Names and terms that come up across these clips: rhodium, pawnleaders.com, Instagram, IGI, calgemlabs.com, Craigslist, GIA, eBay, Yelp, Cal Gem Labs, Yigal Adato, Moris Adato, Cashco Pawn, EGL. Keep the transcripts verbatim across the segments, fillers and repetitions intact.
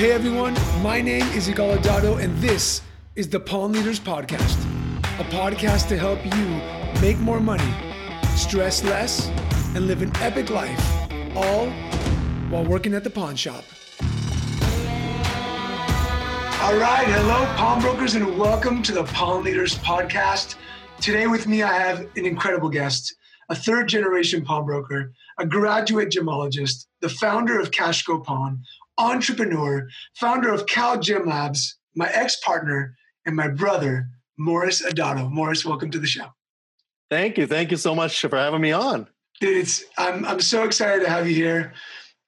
Hey everyone, my name is Yigal Adato and this is the Pawn Leaders Podcast, a podcast to help you make more money, stress less, and live an epic life, all while working at the pawn shop. All right, hello pawnbrokers and welcome to the Pawn Leaders Podcast. Today with me I have an incredible guest, a third generation pawnbroker, a graduate gemologist, the founder of Cashco Pawn, entrepreneur, founder of Cal Gem Labs, my ex-partner, and my brother, Moris Adato. Moris, welcome to the show. Thank you. Thank you so much for having me on. Dude, it's, I'm, I'm so excited to have you here.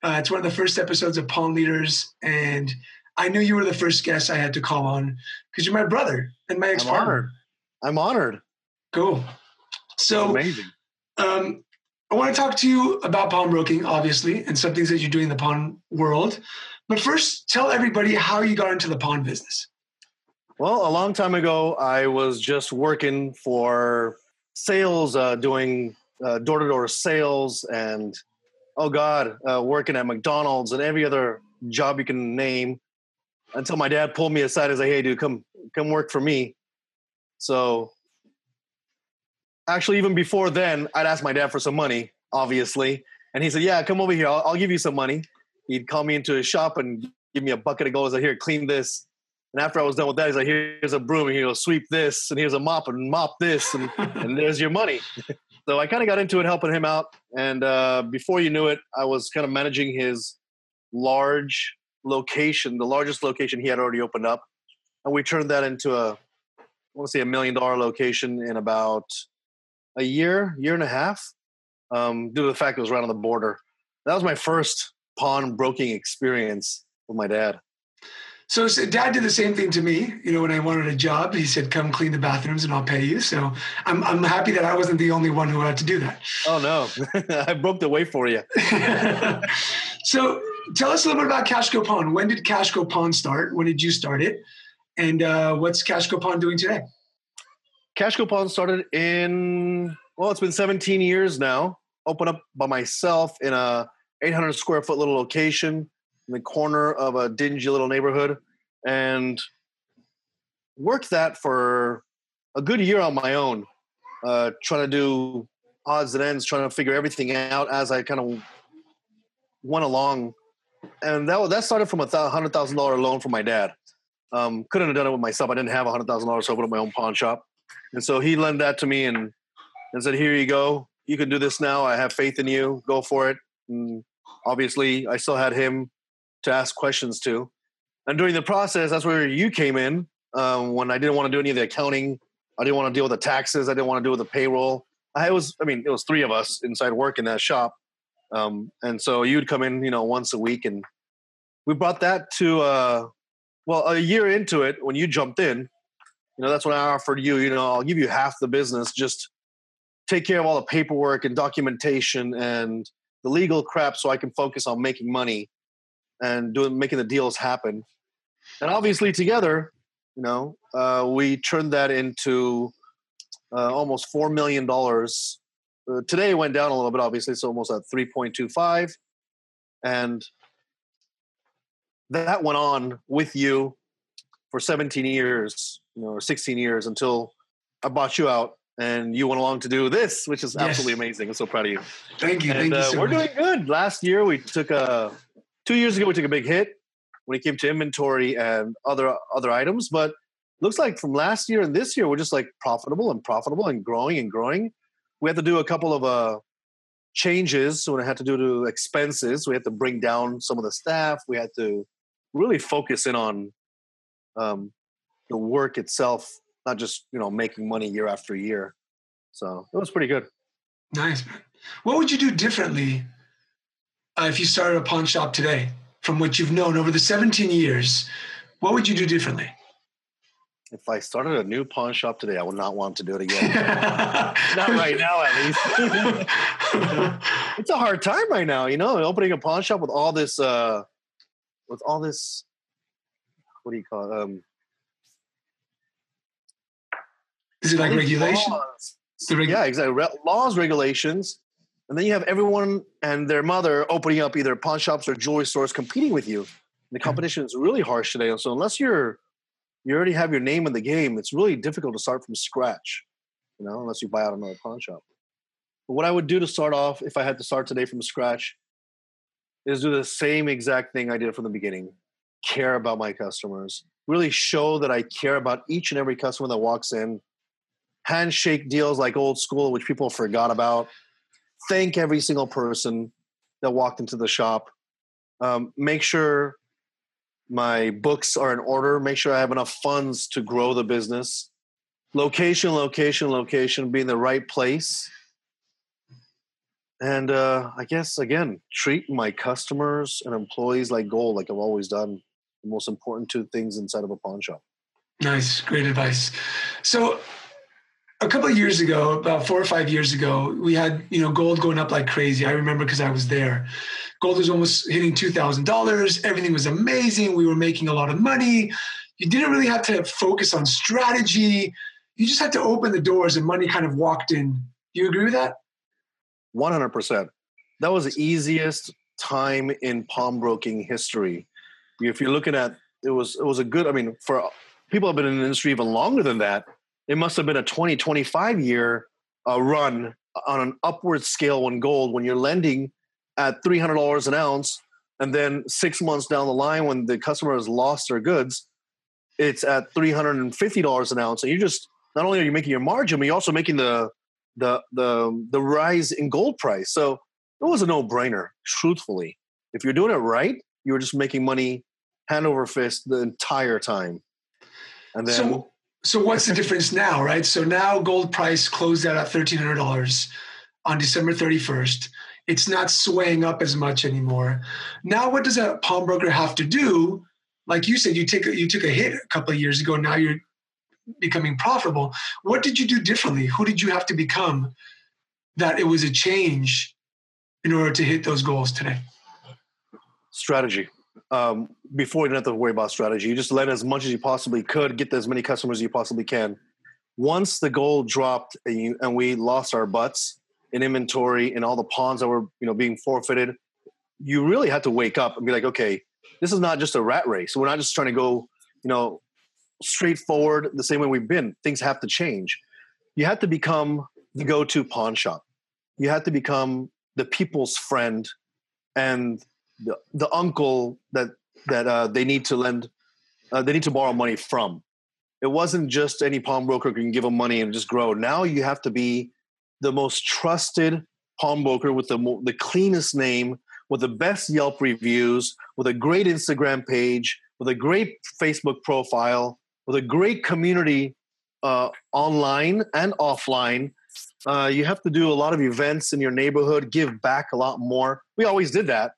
Uh, it's one of the first episodes of Pawn Leaders, and I knew you were the first guest I had to call on because you're my brother and my ex-partner. I'm honored. I'm honored. Cool. So amazing. Um, I want to talk to you about pawnbroking, obviously, and some things that you're doing in the pawn world. But first, tell everybody how you got into the pawn business. Well, a long time ago, I was just working for sales, uh, doing uh, door-to-door sales and, oh God, uh, working at McDonald's and every other job you can name until my dad pulled me aside and said, hey, dude, come, come work for me. So... Actually, even before then, I'd ask my dad for some money, obviously. And he said, yeah, come over here. I'll, I'll give you some money. He'd call me into his shop and give me a bucket of gold. I was like, here, clean this. And after I was done with that, he's like, here's a broom. And he'll sweep this. And here's a mop and mop this. And, and there's your money. So I kind of got into it helping him out. And uh, before you knew it, I was kind of managing his large location, the largest location he had already opened up. And we turned that into a, I want to say a million dollar location in about a year, year and a half, um, due to the fact it was right on the border. That was my first pawnbroking experience with my dad. So, so dad did the same thing to me. You know, when I wanted a job, he said, come clean the bathrooms and I'll pay you. So I'm I'm happy that I wasn't the only one who had to do that. Oh, no. I broke the way for you. So tell us a little bit about Cashco Pawn. When did Cashco Pawn start? When did you start it? And uh, what's Cashco Pawn doing today? Cashco Pawn started in, well, it's been seventeen years now. Opened up by myself in a eight hundred square foot little location in the corner of a dingy little neighborhood. And worked that for a good year on my own. Uh, trying to do odds and ends, trying to figure everything out as I kind of went along. And that that started from a one hundred thousand dollars loan from my dad. Um, couldn't have done it with myself. I didn't have one hundred thousand dollars to open up my own pawn shop. And so he lent that to me and, and said, here you go. You can do this now. I have faith in you. Go for it. And obviously, I still had him to ask questions to. And during the process, that's where you came in um, when I didn't want to do any of the accounting. I didn't want to deal with the taxes. I didn't want to deal with the payroll. I was, I mean, it was three of us inside work in that shop. Um, and so you'd come in, you know, once a week. And we brought that to, uh, well, a year into it when you jumped in. You know, that's when I offered you, you know, I'll give you half the business. Just take care of all the paperwork and documentation and the legal crap so I can focus on making money and doing making the deals happen. And obviously together, you know, uh, we turned that into uh, almost four million dollars. Uh, today it went down a little bit, obviously. So almost at three point two five. And that went on with you for seventeen years. You know, or sixteen years until I bought you out and you went along to do this, which is yes. Absolutely amazing. I'm so proud of you. Thank you. And, thank uh, you so we're much. Doing good. Last year, we took a, two years ago, we took a big hit when it came to inventory and other, other items, but looks like from last year and this year, we're just like profitable and profitable and growing and growing. We had to do a couple of uh, changes. So when I had to do to expenses, we had to bring down some of the staff. We had to really focus in on, um, the work itself, not just, you know, making money year after year. So it was pretty good. Nice, man. What would you do differently uh, if you started a pawn shop today from what you've known over the seventeen years? What would you do differently? If I started a new pawn shop today, I would not want to do it again. Not right now, at least. It's a hard time right now, you know, opening a pawn shop with all this, uh, with all this, what do you call it? Um, Is it like regulation? Reg- yeah, exactly. Re- laws, regulations. And then you have everyone and their mother opening up either pawn shops or jewelry stores competing with you. The competition is really harsh today. So unless you're, you already have your name in the game, it's really difficult to start from scratch, you know, unless you buy out another pawn shop. But what I would do to start off, if I had to start today from scratch, is do the same exact thing I did from the beginning. Care about my customers. Really show that I care about each and every customer that walks in. Handshake deals like old school, which people forgot about. Thank every single person that walked into the shop. Um, make sure my books are in order. Make sure I have enough funds to grow the business. Location, location, location, be in the right place. And uh, I guess, again, treat my customers and employees like gold, like I've always done. The most important two things inside of a pawn shop. Nice. Great advice. So a couple of years ago, about four or five years ago, we had, you know, gold going up like crazy. I remember because I was there. Gold was almost hitting two thousand dollars. Everything was amazing. We were making a lot of money. You didn't really have to focus on strategy. You just had to open the doors and money kind of walked in. Do you agree with that? one hundred percent. That was the easiest time in pawnbroking history. If you're looking at, it was it was a good, I mean, for people who have been in the industry even longer than that, it must have been a twenty, twenty-five year uh, run on an upward scale when gold, when you're lending at three hundred dollars an ounce, and then six months down the line when the customer has lost their goods, it's at three hundred fifty dollars an ounce. And you're just, not only are you making your margin, but you're also making the, the, the, the rise in gold price. So it was a no-brainer, truthfully. If you're doing it right, you were just making money hand over fist the entire time. And then, so, so what's the difference now, right? So now gold price closed out at thirteen hundred dollars on December thirty-first. It's not swaying up as much anymore. Now, what does a pawnbroker have to do? Like you said, you take you took a hit a couple of years ago. Now you're becoming profitable. What did you do differently? Who did you have to become that it was a change in order to hit those goals today? Strategy. Um, before, you didn't have to worry about strategy. You just lend as much as you possibly could, get as many customers as you possibly can. Once the gold dropped and, you, and we lost our butts in inventory and all the pawns that were, you know, being forfeited, you really had to wake up and be like, okay, this is not just a rat race. We're not just trying to go, you know, straight forward the same way we've been. Things have to change. You have to become the go-to pawn shop. You have to become the people's friend and The, the uncle that that uh, they need to lend, uh, they need to borrow money from. It wasn't just any pawnbroker can give them money and just grow. Now you have to be the most trusted pawnbroker with the the cleanest name, with the best Yelp reviews, with a great Instagram page, with a great Facebook profile, with a great community uh, online and offline. Uh, you have to do a lot of events in your neighborhood, give back a lot more. We always did that.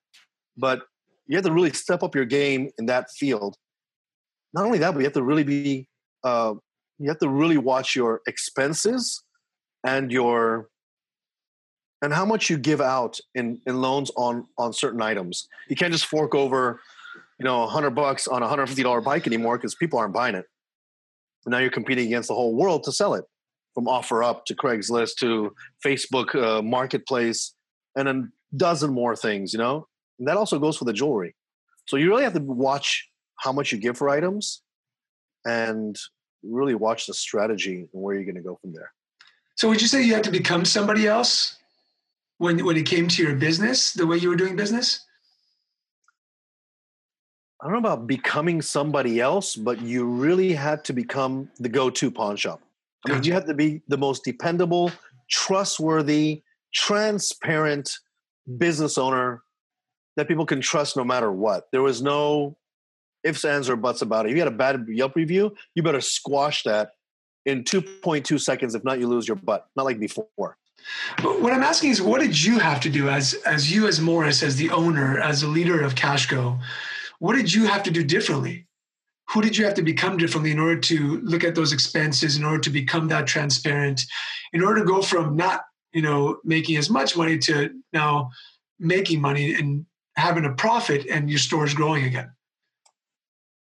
But you have to really step up your game in that field. Not only that, but you have to really be, uh, you have to really watch your expenses and your, and how much you give out in, in loans on, on certain items. You can't just fork over, you know, a hundred bucks on a one hundred fifty dollars bike anymore because people aren't buying it. And now you're competing against the whole world to sell it, from OfferUp to Craigslist to Facebook uh, Marketplace and a dozen more things, you know? And that also goes for the jewelry. So you really have to watch how much you give for items and really watch the strategy and where you're going to go from there. So would you say you had to become somebody else when when it came to your business, the way you were doing business? I don't know about becoming somebody else, but you really had to become the go-to pawn shop. I mean, you had to be the most dependable, trustworthy, transparent business owner that people can trust no matter what. There was no ifs, ands, or buts about it. If you had a bad Yelp review, you better squash that in two point two seconds. If not, you lose your butt. Not like before. But what I'm asking is, what did you have to do as, as you, as Moris, as the owner, as the leader of Cashco? What did you have to do differently? Who did you have to become differently in order to look at those expenses, in order to become that transparent, in order to go from not, you know, making as much money to now making money and having a profit and your store's growing again?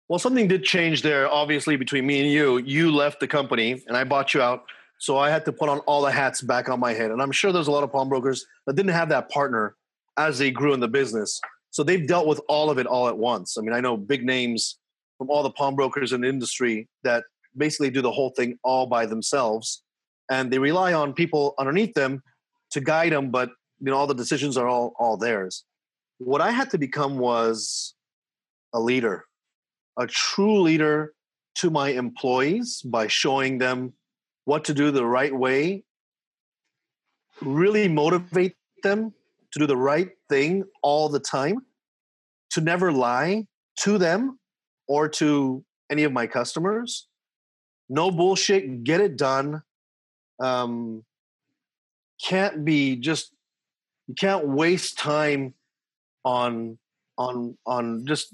Well, something did change there, obviously, between me and you. You left the company and I bought you out. So I had to put on all the hats back on my head. And I'm sure there's a lot of pawnbrokers that didn't have that partner as they grew in the business. So they've dealt with all of it all at once. I mean, I know big names from all the pawnbrokers in the industry that basically do the whole thing all by themselves. And they rely on people underneath them to guide them, but you know, all the decisions are all, all theirs. What I had to become was a leader, a true leader to my employees by showing them what to do the right way, really motivate them to do the right thing all the time, to never lie to them or to any of my customers. No bullshit, get it done. Um, can't be just, you can't waste time on, on, on just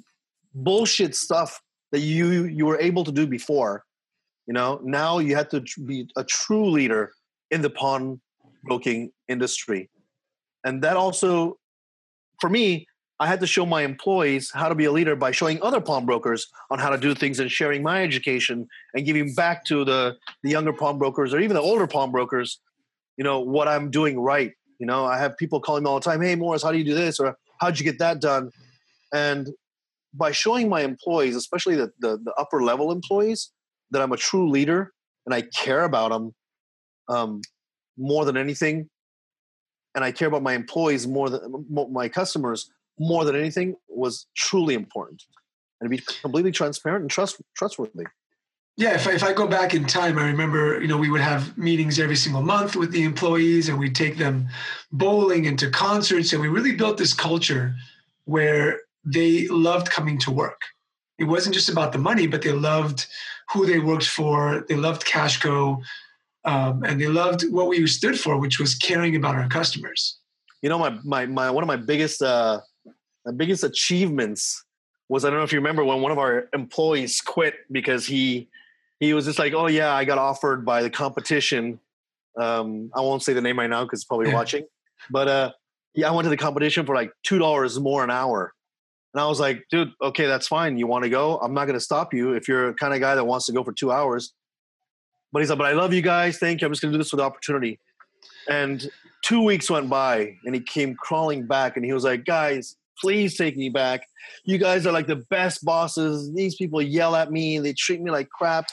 bullshit stuff that you, you were able to do before. You know, now you have to be a true leader in the pawnbroking industry. And that also, for me, I had to show my employees how to be a leader by showing other pawnbrokers on how to do things and sharing my education and giving back to the, the younger pawnbrokers or even the older pawnbrokers, you know, what I'm doing right. You know, I have people calling me all the time, hey, Moris, how do you do this? Or how'd you get that done? And by showing my employees, especially the, the, the upper level employees, that I'm a true leader and I care about them um, more than anything. And I care about my employees more than my customers more than anything was truly important. And to be completely transparent and trust, trustworthy. Yeah, if I, if I go back in time, I remember, you know, we would have meetings every single month with the employees and we'd take them bowling and to concerts. And we really built this culture where they loved coming to work. It wasn't just about the money, but they loved who they worked for. They loved Cashco. Um, and they loved what we stood for, which was caring about our customers. You know, my, my, my one of my biggest, uh, my biggest achievements was, I don't know if you remember when one of our employees quit because he, he was just like, oh yeah, I got offered by the competition. Um, I won't say the name right now because it's probably yeah. watching, but, uh, yeah, I went to the competition for like two dollars more an hour. And I was like, dude, okay, that's fine. You want to go? I'm not going to stop you. If you're the kind of guy that wants to go for two hours, but he's like, but I love you guys. Thank you. I'm just going to do this with opportunity. And two weeks went by and he came crawling back and he was like, guys, please take me back. You guys are like the best bosses. These people yell at me and they treat me like crap.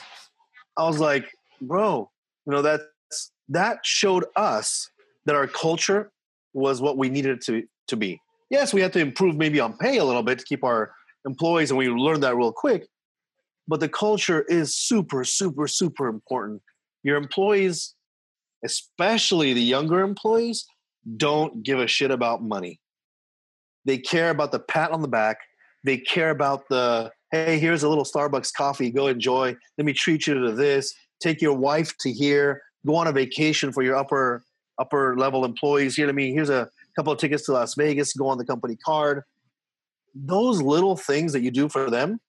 I was like, bro, you know, that's, that showed us that our culture was what we needed it to, to be. Yes, we had to improve maybe on pay a little bit to keep our employees. And we learned that real quick. But the culture is super, super, super important. Your employees, especially the younger employees, don't give a shit about money. They care about the pat on the back. They care about the, hey, here's a little Starbucks coffee. Go enjoy. Let me treat you to this. Take your wife to here. Go on a vacation for your upper upper level employees. Here to me, here's a couple of tickets to Las Vegas. Go on the company card. Those little things that you do for them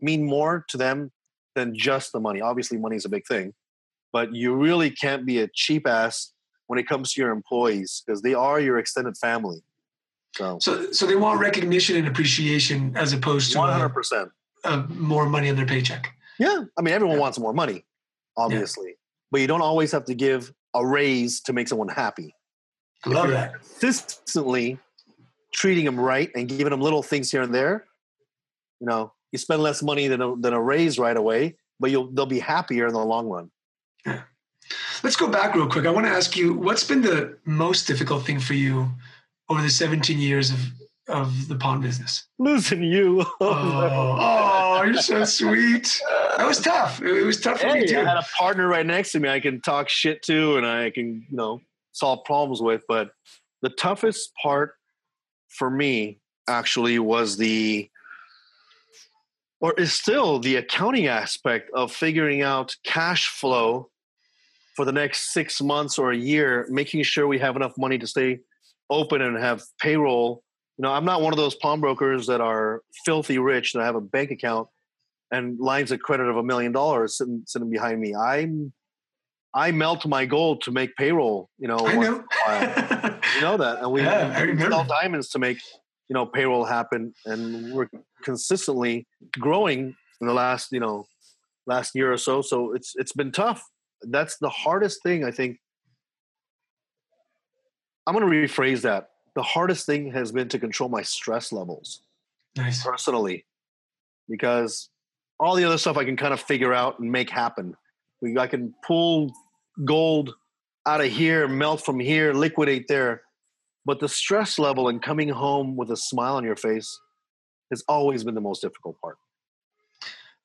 mean more to them than just the money. Obviously, money is a big thing, but you really can't be a cheap ass when it comes to your employees because they are your extended family. So, so, so they want recognition and appreciation as opposed to one hundred percent a, a more money on their paycheck. Yeah. I mean, everyone yeah. wants more money, obviously, yeah. but you don't always have to give a raise to make someone happy. I love that. Consistently treating them right and giving them little things here and there, you know, you spend less money than a, than a raise right away, but you'll they'll be happier in the long run. Yeah. Let's go back real quick. I want to ask you, what's been the most difficult thing for you over the seventeen years of, of the pawn business? Losing you. Oh, oh, you're so sweet. That was tough. It, it was tough for hey, me too. I had a partner right next to me I can talk shit to and I can, you know, solve problems with. But the toughest part for me actually was the or is still the accounting aspect of figuring out cash flow for the next six months or a year, making sure we have enough money to stay open and have payroll. You know, I'm not one of those pawnbrokers that are filthy rich and I have a bank account and lines of credit of a million dollars sitting, sitting behind me. I'm, I melt my gold to make payroll, you know, I know. You know that. And we yeah, sell diamonds to make, you know, payroll happen, and we're consistently growing in the last, you know, last year or so. So it's, it's been tough. That's the hardest thing. I think I'm going to rephrase that. the hardest thing has been to control my stress levels. Nice. Personally, because all the other stuff I can kind of figure out and make happen. I can pull gold out of here, melt from here, liquidate there. But the stress level and coming home with a smile on your face has always been the most difficult part.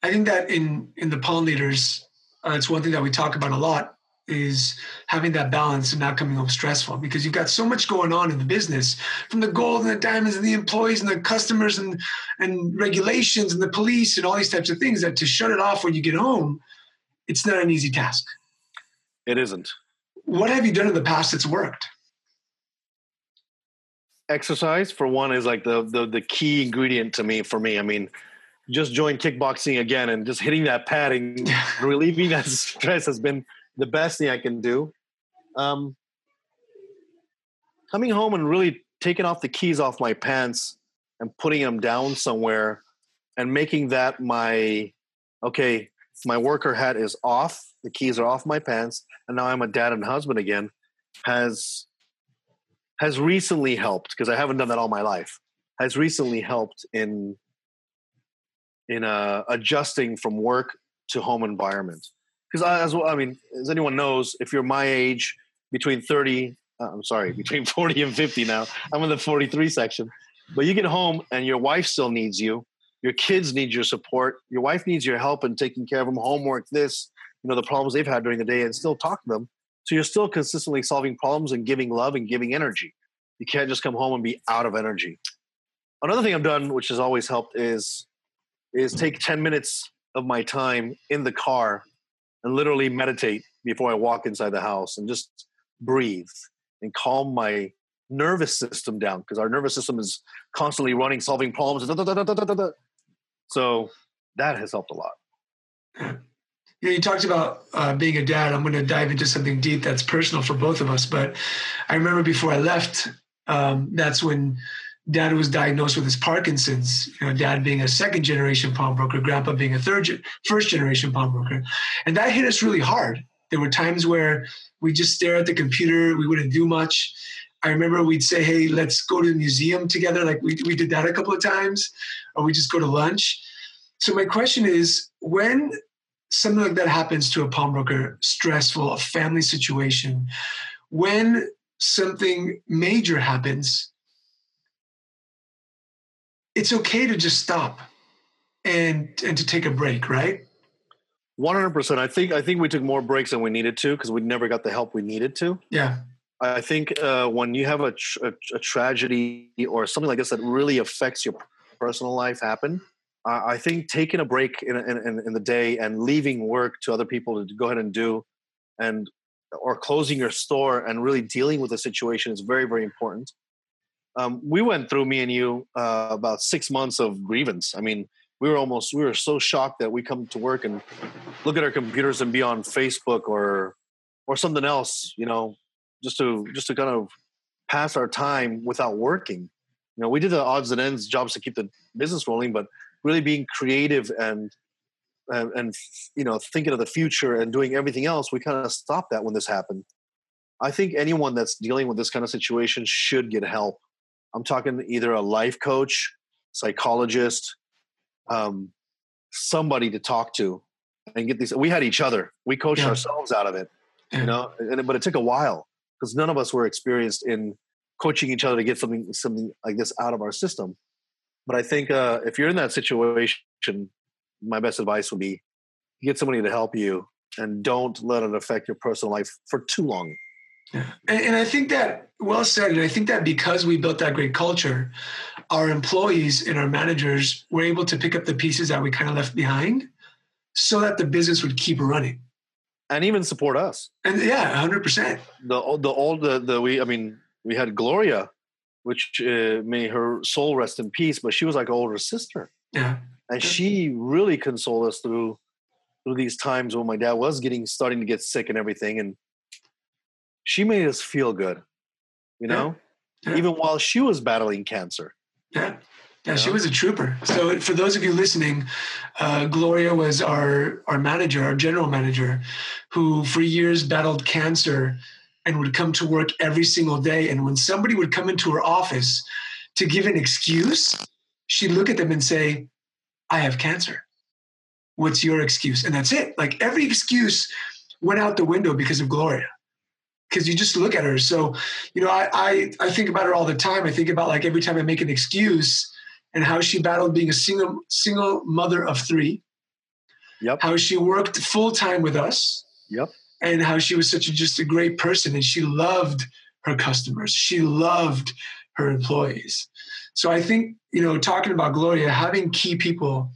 I think that in, in the Pawn Leaders, uh, it's one thing that we talk about a lot is having that balance and not coming home stressful, because you've got so much going on in the business, from the gold and the diamonds and the employees and the customers and, and regulations and the police and all these types of things, that to shut it off when you get home, it's not an easy task. It isn't. What have you done in the past that's worked? Exercise, for one, is like the, the, the key ingredient to me, for me. I mean, just joined kickboxing again and just hitting that padding, relieving that stress has been the best thing I can do. Um, coming home and really taking off the keys off my pants and putting them down somewhere and making that my, okay, my worker hat is off, the keys are off my pants, and now I'm a dad and husband again, has has recently helped, because I haven't done that all my life, has recently helped in, in uh, adjusting from work to home environment. Because as well, I mean, as anyone knows, if you're my age, between thirty, uh, I'm sorry, between forty and fifty now, I'm in the forty-three section. But you get home and your wife still needs you. Your kids need your support. Your wife needs your help in taking care of them, homework, this, you know, the problems they've had during the day, and still talk to them. So you're still consistently solving problems and giving love and giving energy. You can't just come home and be out of energy. Another thing I've done, which has always helped, is is take ten minutes of my time in the car and literally meditate before I walk inside the house and just breathe and calm my nervous system down, because our nervous system is constantly running, solving problems. Da, da, da, da, da, da. So that has helped a lot. Yeah, you talked about uh, being a dad. I'm going to dive into something deep that's personal for both of us. But I remember before I left, um, that's when Dad was diagnosed with his Parkinson's, you know, Dad being a second generation pawnbroker, Grandpa being a third, first generation pawnbroker. And that hit us really hard. There were times where we just stare at the computer. We wouldn't do much. I remember we'd say, hey, let's go to the museum together. Like we, we did that a couple of times, or we just go to lunch. So my question is, when something like that happens to a pawnbroker, stressful, a family situation, when something major happens, it's okay to just stop and and to take a break, right? one hundred percent. I think I think we took more breaks than we needed to, because we never got the help we needed to. Yeah. I think uh, when you have a, tra- a tragedy or something like this that really affects your personal life happen, I, I think taking a break in, in in the day and leaving work to other people to go ahead and do, and or closing your store and really dealing with the situation is very, very important. Um, we went through, me and you, uh, about six months of grievance. I mean, we were almost, we were so shocked that we come to work and look at our computers and be on Facebook or, or something else, you know, just to, just to kind of pass our time without working. You know, we did the odds and ends jobs to keep the business rolling, but really being creative and, and, and you know, thinking of the future and doing everything else, we kind of stopped that when this happened. I think anyone that's dealing with this kind of situation should get help. I'm talking either a life coach, psychologist, um, somebody to talk to and get these. We had each other. We coached yeah. ourselves out of it, you know, and, but it took a while because none of us were experienced in coaching each other to get something, something like this out of our system. But I think uh, if you're in that situation, my best advice would be get somebody to help you and don't let it affect your personal life for too long. Yeah. And, and I think that, well said, and I think that because we built that great culture, our employees and our managers were able to pick up the pieces that we kind of left behind so that the business would keep running. And even support us. And yeah, one hundred percent. The, the old, the, the, we, I mean, we had Gloria, which uh, may her soul rest in peace, but she was like an older sister. Yeah. And yeah. she really consoled us through, through these times when my dad was getting, starting to get sick and everything. And she made us feel good, you know, yeah. Yeah. even while she was battling cancer. Yeah, yeah, you she know? was a trooper. So for those of you listening, uh, Gloria was our, our manager, our general manager, who for years battled cancer and would come to work every single day. And when somebody would come into her office to give an excuse, she'd look at them and say, I have cancer. What's your excuse? And that's it. Like every excuse went out the window because of Gloria, because you just look at her. So, you know, I, I, I think about her all the time. I think about like every time I make an excuse and how she battled being a single, single mother of three. Yep. How she worked full time with us. Yep. And how she was such a, just a great person, and she loved her customers. She loved her employees. So I think, you know, talking about Gloria, having key people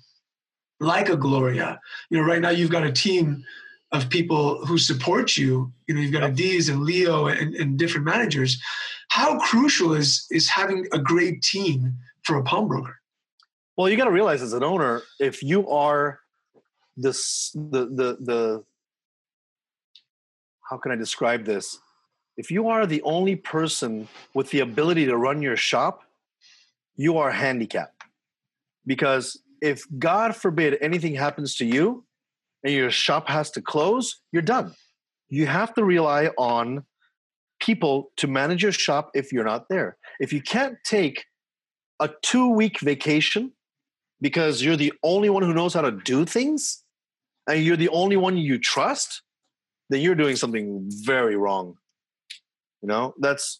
like a Gloria, you know, right now you've got a team of people who support you. You know, you've got Adiz and Leo and, and different managers. How crucial is, is having a great team for a pawnbroker? Well, you got to realize as an owner, if you are this, the, the, the, how can I describe this? If you are the only person with the ability to run your shop, you are handicapped. Because if God forbid anything happens to you and your shop has to close, you're done. You have to rely on people to manage your shop if you're not there. If you can't take a two-week vacation because you're the only one who knows how to do things and you're the only one you trust, then you're doing something very wrong. You know, that's,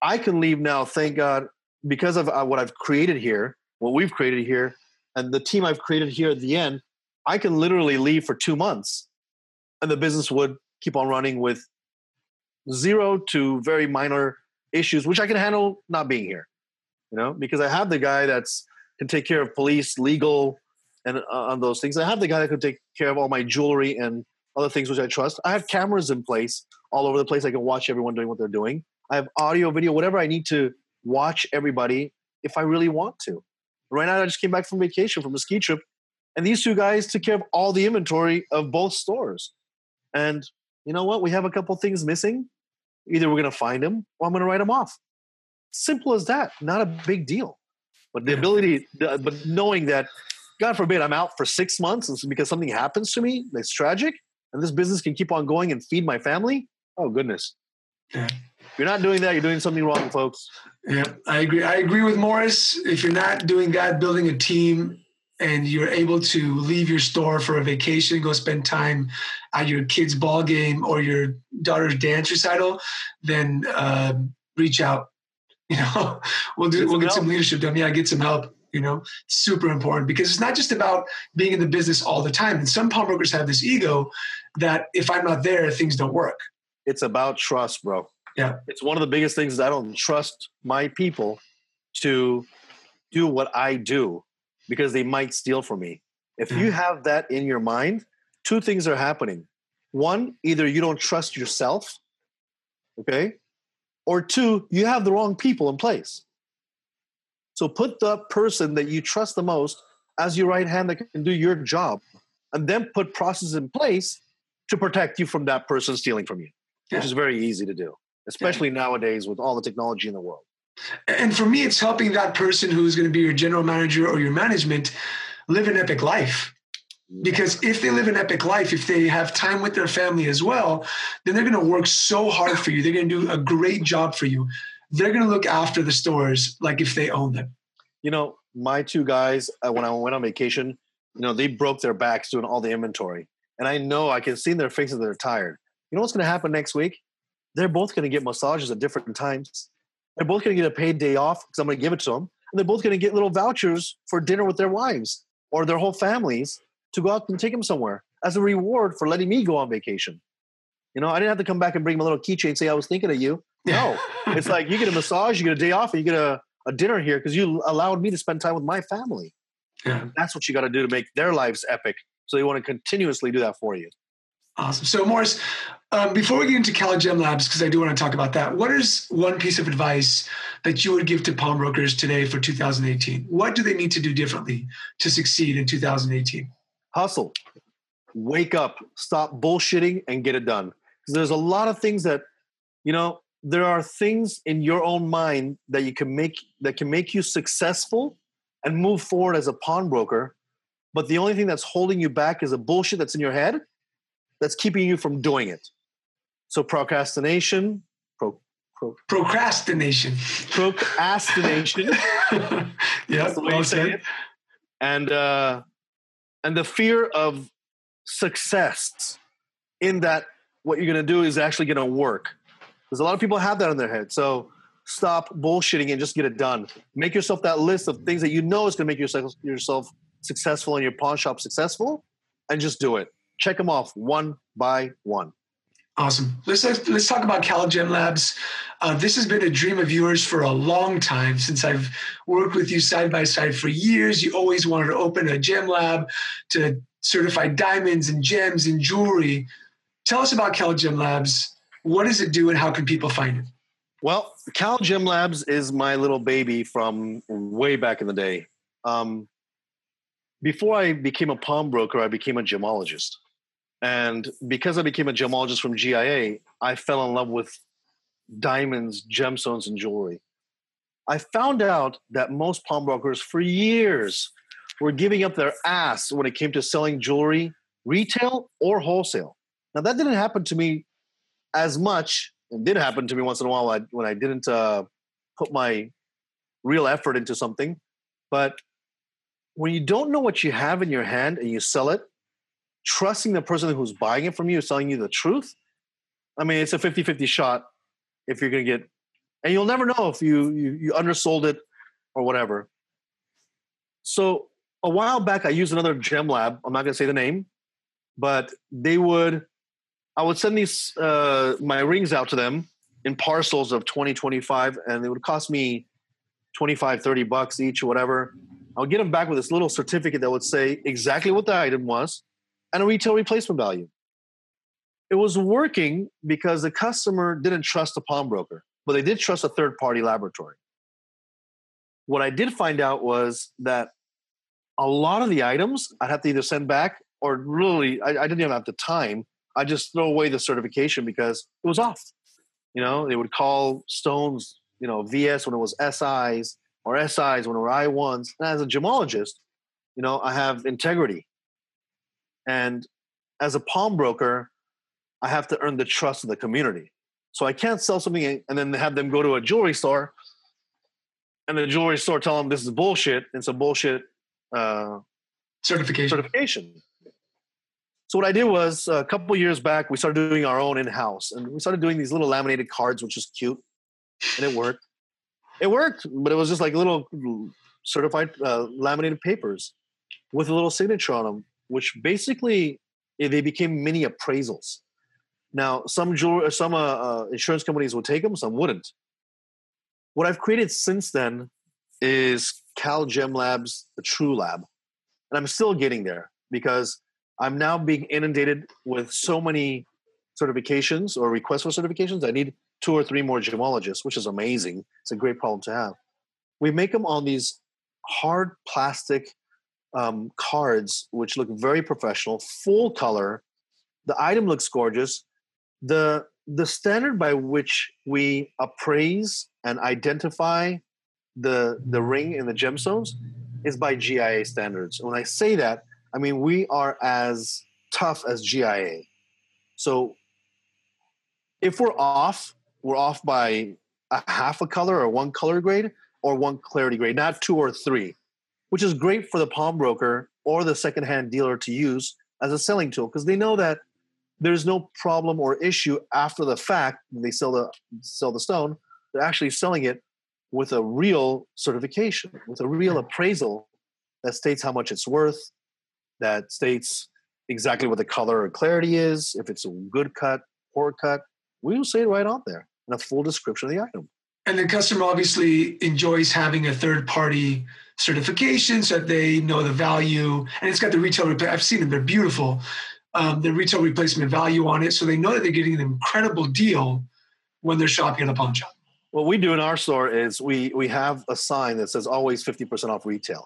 I can leave now, thank God, because of what I've created here, what we've created here, and the team I've created here at the end, I can literally leave for two months and the business would keep on running with zero to very minor issues, which I can handle not being here, you know, because I have the guy that's can take care of police, legal, and uh, on those things. I have the guy that can take care of all my jewelry and other things which I trust. I have cameras in place all over the place. I can watch everyone doing what they're doing. I have audio, video, whatever I need to watch everybody if I really want to. Right now, I just came back from vacation from a ski trip, and these two guys took care of all the inventory of both stores. And you know what? We have a couple things missing. Either we're going to find them or I'm going to write them off. Simple as that. Not a big deal. But the ability, but knowing that, God forbid, I'm out for six months because something happens to me that's tragic, and this business can keep on going and feed my family. Oh, goodness. Yeah. If you're not doing that, you're doing something wrong, folks. Yeah, I agree. I agree with Moris. If you're not doing that, building a team, and you're able to leave your store for a vacation, go spend time at your kid's ball game or your daughter's dance recital, then uh, reach out. You know, we'll do, we'll get some leadership done. Yeah, get some help. You know, super important, because it's not just about being in the business all the time. And some pawnbrokers have this ego that if I'm not there, things don't work. It's about trust, bro. Yeah. It's one of the biggest things is I don't trust my people to do what I do because they might steal from me. If you have that in your mind, two things are happening. One, either you don't trust yourself, okay? Or two, you have the wrong people in place. So put the person that you trust the most as your right hand that can do your job, and then put processes in place to protect you from that person stealing from you, yeah. which is very easy to do, especially yeah. nowadays with all the technology in the world. And for me, it's helping that person who's going to be your general manager or your management live an epic life. Because if they live an epic life, if they have time with their family as well, then they're going to work so hard for you. They're going to do a great job for you. They're going to look after the stores like if they own them. You know, my two guys, when I went on vacation, you know, they broke their backs doing all the inventory. And I know I can see in their faces they're tired. You know what's going to happen next week? They're both going to get massages at different times. They're both going to get a paid day off because I'm going to give it to them. And they're both going to get little vouchers for dinner with their wives or their whole families to go out and take them somewhere as a reward for letting me go on vacation. You know, I didn't have to come back and bring him a little keychain and say I was thinking of you. No, it's like you get a massage, you get a day off, and you get a, a dinner here because you allowed me to spend time with my family. Yeah. That's what you got to do to make their lives epic. So they want to continuously do that for you. Awesome. So Moris, um, before we get into Cal Gem Labs, because I do want to talk about that, what is one piece of advice that you would give to pawnbrokers today for two thousand eighteen? What do they need to do differently to succeed in two thousand eighteen? Hustle. Wake up. Stop bullshitting and get it done. Because there's a lot of things that, you know, there are things in your own mind that you can make that can make you successful and move forward as a pawnbroker. But the only thing that's holding you back is a bullshit that's in your head that's keeping you from doing it. So procrastination, Pro- procrastination. Procrastination. Yeah, well said. And uh, and the fear of success, in that what you're going to do is actually going to work. Because a lot of people have that in their head. So stop bullshitting and just get it done. Make yourself that list of things that you know is going to make yourself yourself successful and your pawn shop successful, and just do it. Check them off one by one. Awesome. Let's let's talk about Cal Gem Labs. Uh, this has been a dream of yours for a long time, since I've worked with you side by side for years. You always wanted to open a gem lab to certify diamonds and gems and jewelry. Tell us about Cal Gem Labs. What does it do and how can people find it? Well, Cal Gem Labs is my little baby from way back in the day. Um, before I became a pawnbroker, I became a gemologist. And because I became a gemologist from G I A, I fell in love with diamonds, gemstones, and jewelry. I found out that most pawnbrokers for years were giving up their ass when it came to selling jewelry, retail or wholesale. Now, that didn't happen to me as much. It did happen to me once in a while when I didn't uh, put my real effort into something. But when you don't know what you have in your hand and you sell it, trusting the person who's buying it from you is telling you the truth. I mean, it's a fifty-fifty shot if you're going to get, and you'll never know if you, you, you undersold it or whatever. So a while back, I used another gem lab. I'm not going to say the name, but they would, I would send these, uh, my rings out to them in parcels of twenty, twenty-five, and they would cost me twenty-five, thirty bucks each or whatever. I would get them back with this little certificate that would say exactly what the item was, and a retail replacement value. It was working because the customer didn't trust the pawnbroker, but they did trust a third-party laboratory. What I did find out was that a lot of the items I'd have to either send back or really, I, I didn't even have the time. I just throw away the certification because it was off. You know, they would call stones, you know, V S when it was S Is or S Is when it were I ones. And as a gemologist, you know, I have integrity. And as a pawnbroker, I have to earn the trust of the community. So I can't sell something and then have them go to a jewelry store and the jewelry store tell them this is bullshit. It's a bullshit uh, certification. certification. So what I did was a couple of years back, we started doing our own in-house. And we started doing these little laminated cards, which is cute. And it worked. It worked, but it was just like little certified uh, laminated papers with a little signature on them, which basically they became mini appraisals. Now, some jewelry, some uh, uh, insurance companies would take them, some wouldn't. What I've created since then is Cal Gem Labs, the True Lab. And I'm still getting there because I'm now being inundated with so many certifications or requests for certifications. I need two or three more gemologists, which is amazing. It's a great problem to have. We make them on these hard plastic Um, cards, which look very professional, full color. The item looks gorgeous. The the standard by which we appraise and identify the the ring and the gemstones is by G I A standards. And when I say that, I mean we are as tough as G I A. So if we're off, we're off by a half a color or one color grade or one clarity grade, not two or three, which is great for the pawnbroker or the secondhand dealer to use as a selling tool because they know that there's no problem or issue after the fact when they sell the sell the stone. They're actually selling it with a real certification, with a real appraisal that states how much it's worth, that states exactly what the color or clarity is, if it's a good cut, poor cut. We will say it right out there in a full description of the item. And the customer obviously enjoys having a third-party certification so that they know the value. And it's got the retail – I've seen them. They're beautiful. Um, the retail replacement value on it. So they know that they're getting an incredible deal when they're shopping at a pawn shop. What we do in our store is we we have a sign that says always fifty percent off retail.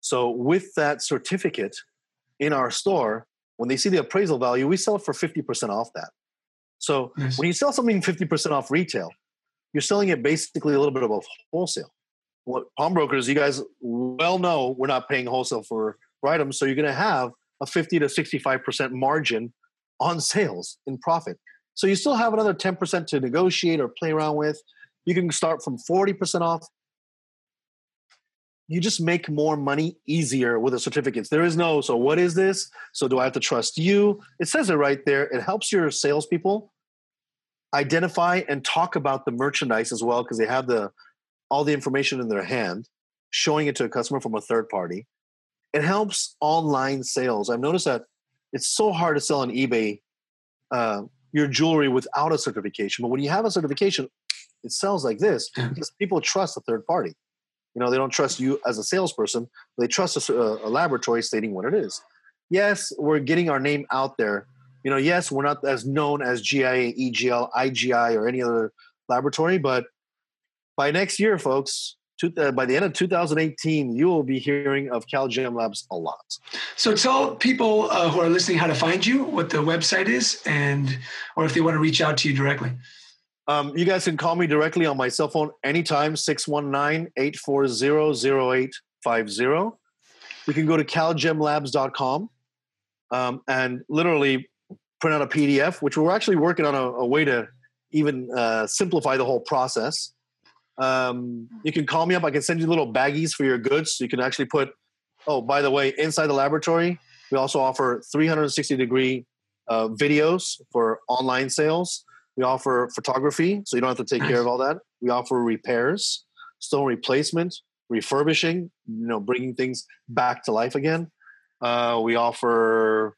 So with that certificate in our store, when they see the appraisal value, we sell it for fifty percent off that. So nice. When you sell something fifty percent off retail, you're selling it basically a little bit above wholesale. What pawnbrokers, you guys well know, we're not paying wholesale for items, so you're going to have a fifty to sixty-five percent margin on sales in profit. So you still have another ten percent to negotiate or play around with. You can start from forty percent off. You just make more money easier with the certificates. There is no, so what is this? So do I have to trust you? It says it right there. It helps your salespeople identify and talk about the merchandise as well, because they have the all the information in their hand, showing it to a customer from a third party. It helps online sales. I've noticed that it's so hard to sell on eBay uh, your jewelry without a certification. But when you have a certification, it sells like this because people trust a third party. You know, they don't trust you as a salesperson. They trust a, a laboratory stating what it is. Yes, we're getting our name out there. You know, yes, we're not as known as G I A, E G L, I G I, or any other laboratory. But by next year, folks, to, uh, by the end of two thousand eighteen, you will be hearing of Cal Gem Labs a lot. So tell people uh, who are listening how to find you, what the website is, and or if they want to reach out to you directly. Um, you guys can call me directly on my cell phone anytime, six one nine, eight four zero, zero eight five zero. You can go to cal gem labs dot com um, and literally print out a P D F, which we're actually working on a, a way to even uh, simplify the whole process. Um, you can call me up. I can send you little baggies for your goods. So you can actually put, oh, by the way, inside the laboratory, we also offer three sixty degree uh, videos for online sales. We offer photography, so you don't have to take nice. care of all that. We offer repairs, stone replacement, refurbishing, you know, bringing things back to life again. Uh, we offer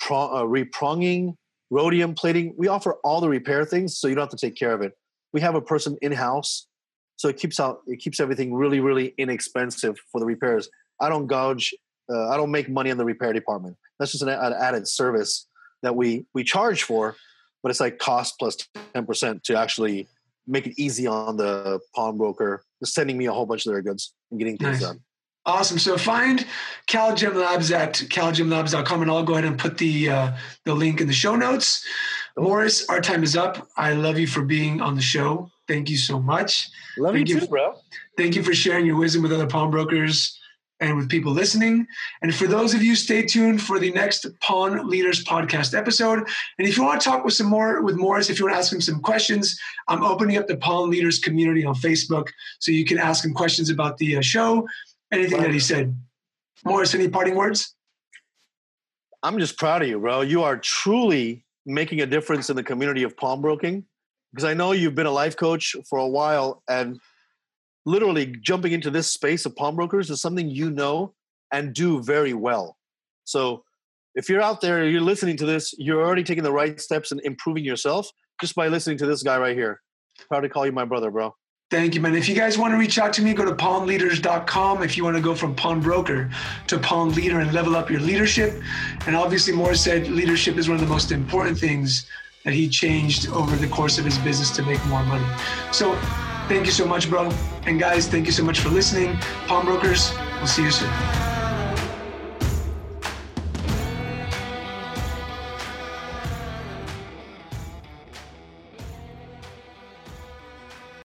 pro- uh, repronging, rhodium plating. We offer all the repair things, so you don't have to take care of it. We have a person in-house, so it keeps out it keeps everything really, really inexpensive for the repairs. I don't gouge. Uh, I don't make money on the repair department. That's just an, an added service that we we charge for. But it's like cost plus ten percent to actually make it easy on the pawnbroker, just sending me a whole bunch of their goods and getting things nice. done. Awesome. So find Cal Gem Labs at cal gem labs dot com, and I'll go ahead and put the uh, the link in the show notes. Moris, our time is up. I love you for being on the show. Thank you so much. Love thank you too, bro. Thank you for sharing your wisdom with other pawnbrokers and with people listening. And for those of you, stay tuned for the next Pawn Leaders podcast episode. And if you want to talk with some more with Moris, if you want to ask him some questions, I'm opening up the Pawn Leaders community on Facebook, so you can ask him questions about the show, anything that he said. Moris, any parting words? I'm just proud of you, bro. You are truly making a difference in the community of pawnbroking, because I know you've been a life coach for a while, and literally jumping into this space of pawnbrokers is something you know and do very well. So if you're out there, you're listening to this, you're already taking the right steps and improving yourself just by listening to this guy right here. Proud to call you my brother, bro. Thank you, man. If you guys want to reach out to me, go to pawn leaders dot com if you want to go from pawnbroker to pawn leader and level up your leadership. And obviously, Moris said leadership is one of the most important things that he changed over the course of his business to make more money. So thank you so much, bro. And guys, thank you so much for listening. Pawnbrokers, we'll see you soon.